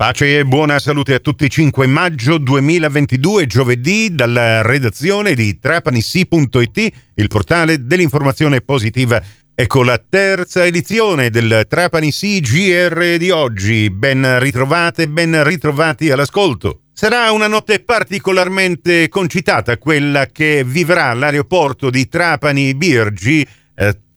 Pace e buona salute a tutti. 5 maggio 2022, giovedì, dalla redazione di TrapaniSì.it, il portale dell'informazione positiva. Ecco la terza edizione del TrapaniSì GR di oggi. Ben ritrovate, ben ritrovati all'ascolto. Sarà una notte particolarmente concitata quella che vivrà l'aeroporto di Trapani-Birgi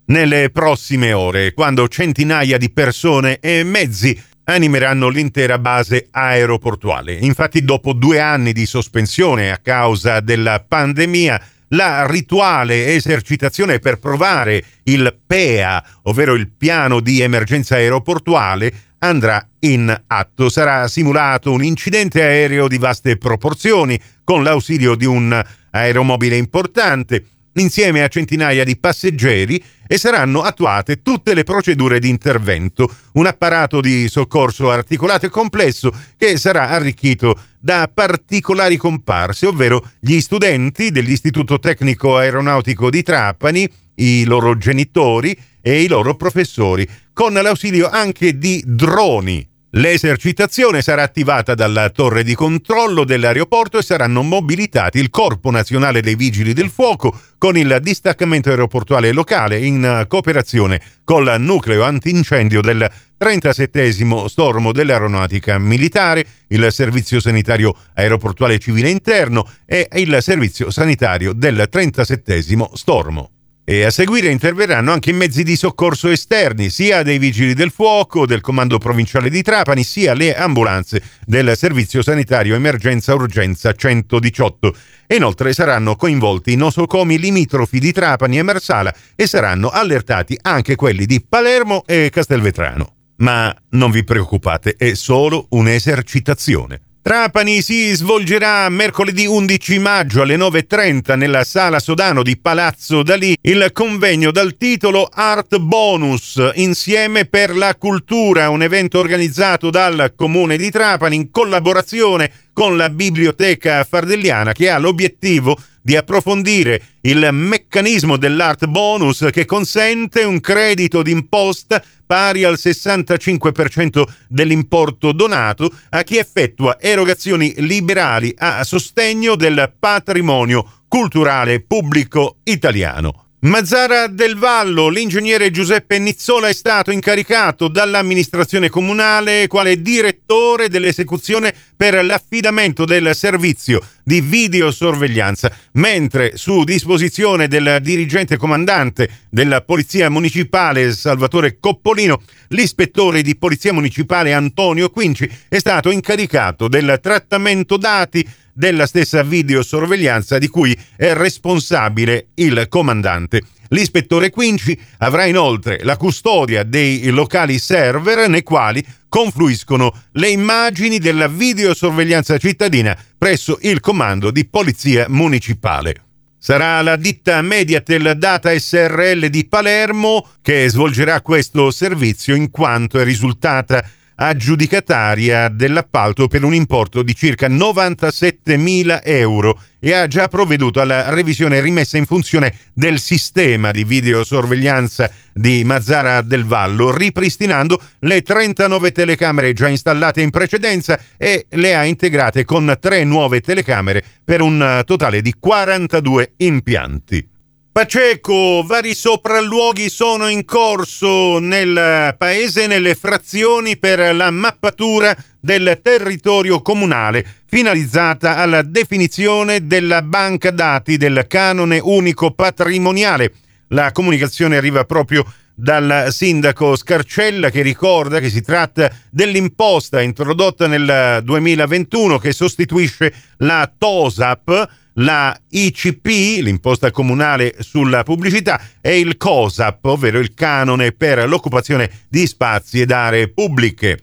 nelle prossime ore, quando centinaia di persone e mezzi animeranno l'intera base aeroportuale. Infatti, dopo 2 anni di sospensione a causa della pandemia, la rituale esercitazione per provare il PEA, ovvero il piano di emergenza aeroportuale, andrà in atto. Sarà simulato un incidente aereo di vaste proporzioni con l'ausilio di un aeromobile importante, insieme a centinaia di passeggeri, e saranno attuate tutte le procedure di intervento, un apparato di soccorso articolato e complesso che sarà arricchito da particolari comparse, ovvero gli studenti dell'Istituto Tecnico Aeronautico di Trapani, i loro genitori e i loro professori, con l'ausilio anche di droni. L'esercitazione sarà attivata dalla torre di controllo dell'aeroporto e saranno mobilitati il Corpo Nazionale dei Vigili del Fuoco con il distaccamento aeroportuale locale in cooperazione col nucleo antincendio del 37 Stormo dell'Aeronautica Militare, il Servizio Sanitario Aeroportuale Civile Interno e il Servizio Sanitario del 37 Stormo. E a seguire interverranno anche i mezzi di soccorso esterni, sia dei Vigili del Fuoco, del Comando Provinciale di Trapani, sia le ambulanze del Servizio Sanitario Emergenza Urgenza 118. Inoltre saranno coinvolti i nosocomi limitrofi di Trapani e Marsala e saranno allertati anche quelli di Palermo e Castelvetrano. Ma non vi preoccupate, è solo un'esercitazione. Trapani si svolgerà mercoledì 11 maggio alle 9:30 nella Sala Sodano di Palazzo Dalì il convegno dal titolo Art Bonus Insieme per la Cultura, un evento organizzato dal Comune di Trapani in collaborazione con la Biblioteca Fardelliana, che ha l'obiettivo di approfondire il meccanismo dell'Art Bonus, che consente un credito d'imposta pari al 65% dell'importo donato a chi effettua erogazioni liberali a sostegno del patrimonio culturale pubblico italiano. Mazzara del Vallo, l'ingegnere Giuseppe Nizzola è stato incaricato dall'amministrazione comunale quale direttore dell'esecuzione per l'affidamento del servizio di videosorveglianza, mentre su disposizione del dirigente comandante della Polizia Municipale Salvatore Coppolino, l'ispettore di Polizia Municipale Antonio Quinci è stato incaricato del trattamento dati della stessa videosorveglianza di cui è responsabile il comandante. L'ispettore Quinci avrà inoltre la custodia dei locali server nei quali confluiscono le immagini della videosorveglianza cittadina presso il comando di Polizia Municipale. Sarà la ditta Mediatel Data SRL di Palermo che svolgerà questo servizio, in quanto è risultata aggiudicataria dell'appalto per un importo di circa 97.000 euro e ha già provveduto alla revisione e rimessa in funzione del sistema di videosorveglianza di Mazzara del Vallo, ripristinando le 39 telecamere già installate in precedenza e le ha integrate con 3 nuove telecamere per un totale di 42 impianti. Paceco, vari sopralluoghi sono in corso nel paese, nelle frazioni, per la mappatura del territorio comunale, finalizzata alla definizione della banca dati del canone unico patrimoniale. La comunicazione arriva proprio dal sindaco Scarcella, che ricorda che si tratta dell'imposta introdotta nel 2021 che sostituisce la TOSAP, la ICP, l'imposta comunale sulla pubblicità, e il COSAP, ovvero il canone per l'occupazione di spazi ed aree pubbliche.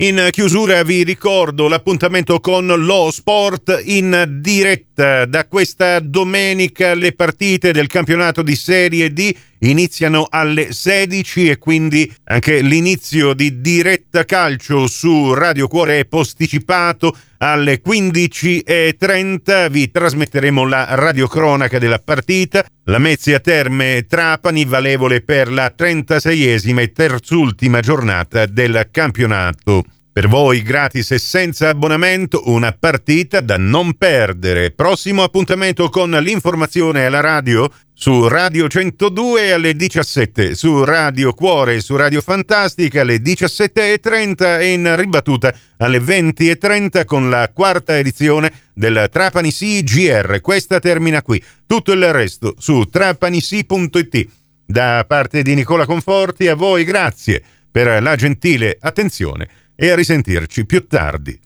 In chiusura vi ricordo l'appuntamento con lo sport in diretta. Da questa domenica le partite del campionato di Serie D iniziano alle 16 e quindi anche l'inizio di Diretta Calcio su Radio Cuore è posticipato alle 15:30. Vi trasmetteremo la radiocronaca della partita. La Lamezia Terme Trapani, valevole per la 36esima e terzultima giornata del campionato. Per voi, gratis e senza abbonamento, una partita da non perdere. Prossimo appuntamento con l'informazione alla radio su Radio 102 alle 17, su Radio Cuore e su Radio Fantastica alle 17:30 e in ribattuta alle 20:30 con la quarta edizione del TrapaniSì GR. Questa termina qui. Tutto il resto su trapanisì.it. Da parte di Nicola Conforti a voi grazie per la gentile attenzione. E a risentirci più tardi.